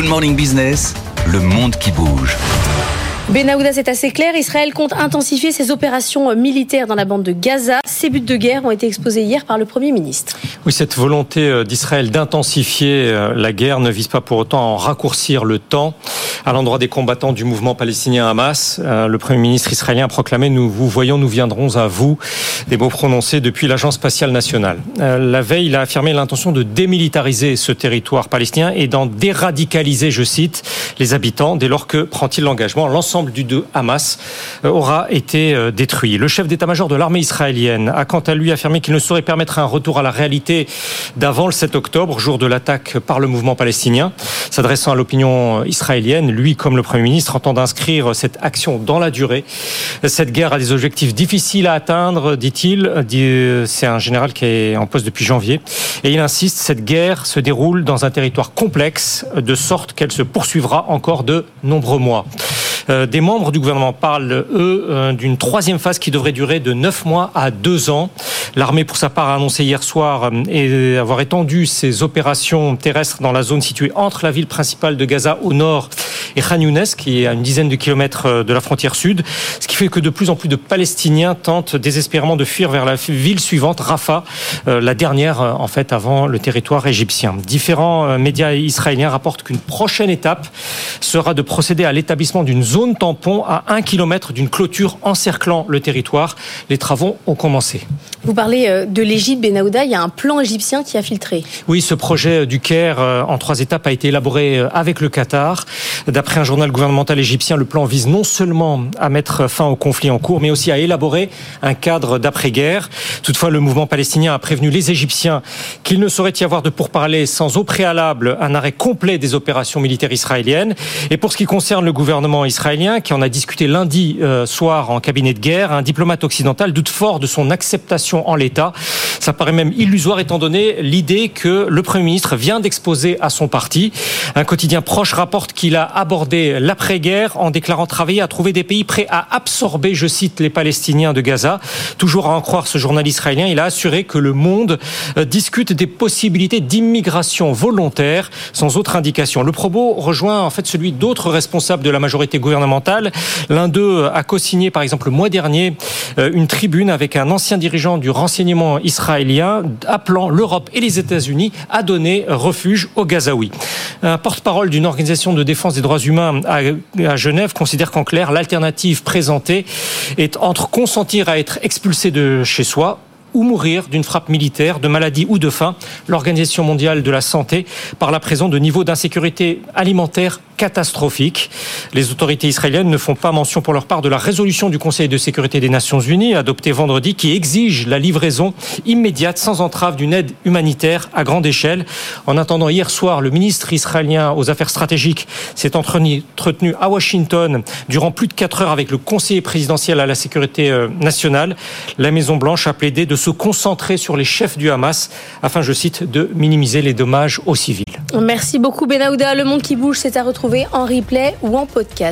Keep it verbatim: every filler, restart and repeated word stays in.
Good Morning Business, le monde qui bouge. Benaouda, c'est assez clair. Israël compte intensifier ses opérations militaires dans la bande de Gaza. Ces buts de guerre ont été exposés hier par le Premier ministre. Oui, cette volonté d'Israël d'intensifier la guerre ne vise pas pour autant à en raccourcir le temps. À l'endroit des combattants du mouvement palestinien Hamas, le Premier ministre israélien a proclamé « Nous vous voyons, nous viendrons à vous », des mots prononcés depuis l'Agence spatiale nationale. La veille, il a affirmé l'intention de démilitariser ce territoire palestinien et d'en déradicaliser, je cite, les habitants, dès lors que, prend-il l'engagement, l'ensemble du deux Hamas aura été détruit. Le chef d'état-major de l'armée israélienne a quant à lui affirmé qu'il ne saurait permettre un retour à la réalité d'avant le sept octobre, jour de l'attaque par le mouvement palestinien. S'adressant à l'opinion israélienne, lui, comme le Premier ministre, entend inscrire cette action dans la durée. Cette guerre a des objectifs difficiles à atteindre, dit-il. C'est un général qui est en poste depuis janvier. Et il insiste, cette guerre se déroule dans un territoire complexe, de sorte qu'elle se poursuivra encore de nombreux mois. Des membres du gouvernement parlent, eux, d'une troisième phase qui devrait durer de neuf mois à deux ans. L'armée, pour sa part, a annoncé hier soir avoir étendu ses opérations terrestres dans la zone située entre la ville principale de Gaza au nord et Khan Younes, qui est à une dizaine de kilomètres de la frontière sud. Ce qui fait que de plus en plus de Palestiniens tentent désespérément de fuir vers la ville suivante, Rafah, la dernière, en fait, avant le territoire égyptien. Différents médias israéliens rapportent qu'une prochaine étape sera de procéder à l'établissement d'une zone zone tampon à un kilomètre d'une clôture encerclant le territoire. Les travaux ont commencé. Vous parlez de l'Égypte, Benaouda, il y a un plan égyptien qui a filtré. Oui, ce projet du Caire en trois étapes a été élaboré avec le Qatar. D'après un journal gouvernemental égyptien, le plan vise non seulement à mettre fin au conflit en cours, mais aussi à élaborer un cadre d'après-guerre. Toutefois, le mouvement palestinien a prévenu les Égyptiens qu'il ne saurait y avoir de pourparlers sans au préalable un arrêt complet des opérations militaires israéliennes. Et pour ce qui concerne le gouvernement israélien, qui en a discuté lundi soir en cabinet de guerre, un diplomate occidental doute fort de son acceptation en l'état. Ça paraît même illusoire étant donné l'idée que le Premier ministre vient d'exposer à son parti. Un quotidien proche rapporte qu'il a abordé l'après-guerre en déclarant travailler à trouver des pays prêts à absorber, je cite, les Palestiniens de Gaza. Toujours à en croire ce journal israélien, il a assuré que le monde discute des possibilités d'immigration volontaire sans autre indication. Le propos rejoint en fait celui d'autres responsables de la majorité gouvernementale. L'un d'eux a co-signé, par exemple, le mois dernier, une tribune avec un ancien dirigeant du renseignement israélien appelant l'Europe et les États-Unis à donner refuge aux Gazaouis. Un porte-parole d'une organisation de défense des droits humains à Genève considère qu'en clair, l'alternative présentée est entre consentir à être expulsé de chez soi ou mourir d'une frappe militaire, de maladie ou de faim. L'Organisation mondiale de la santé parle à présent de niveau d'insécurité alimentaire catastrophique. Les autorités israéliennes ne font pas mention pour leur part de la résolution du Conseil de sécurité des Nations Unies adoptée vendredi qui exige la livraison immédiate sans entrave d'une aide humanitaire à grande échelle. En attendant, hier soir, le ministre israélien aux affaires stratégiques s'est entretenu à Washington durant plus de quatre heures avec le conseiller présidentiel à la sécurité nationale. La Maison-Blanche a plaidé de se concentrer sur les chefs du Hamas afin, je cite, de minimiser les dommages aux civils. Merci beaucoup Benaouda. Le monde qui bouge, c'est à retrouver en replay ou en podcast.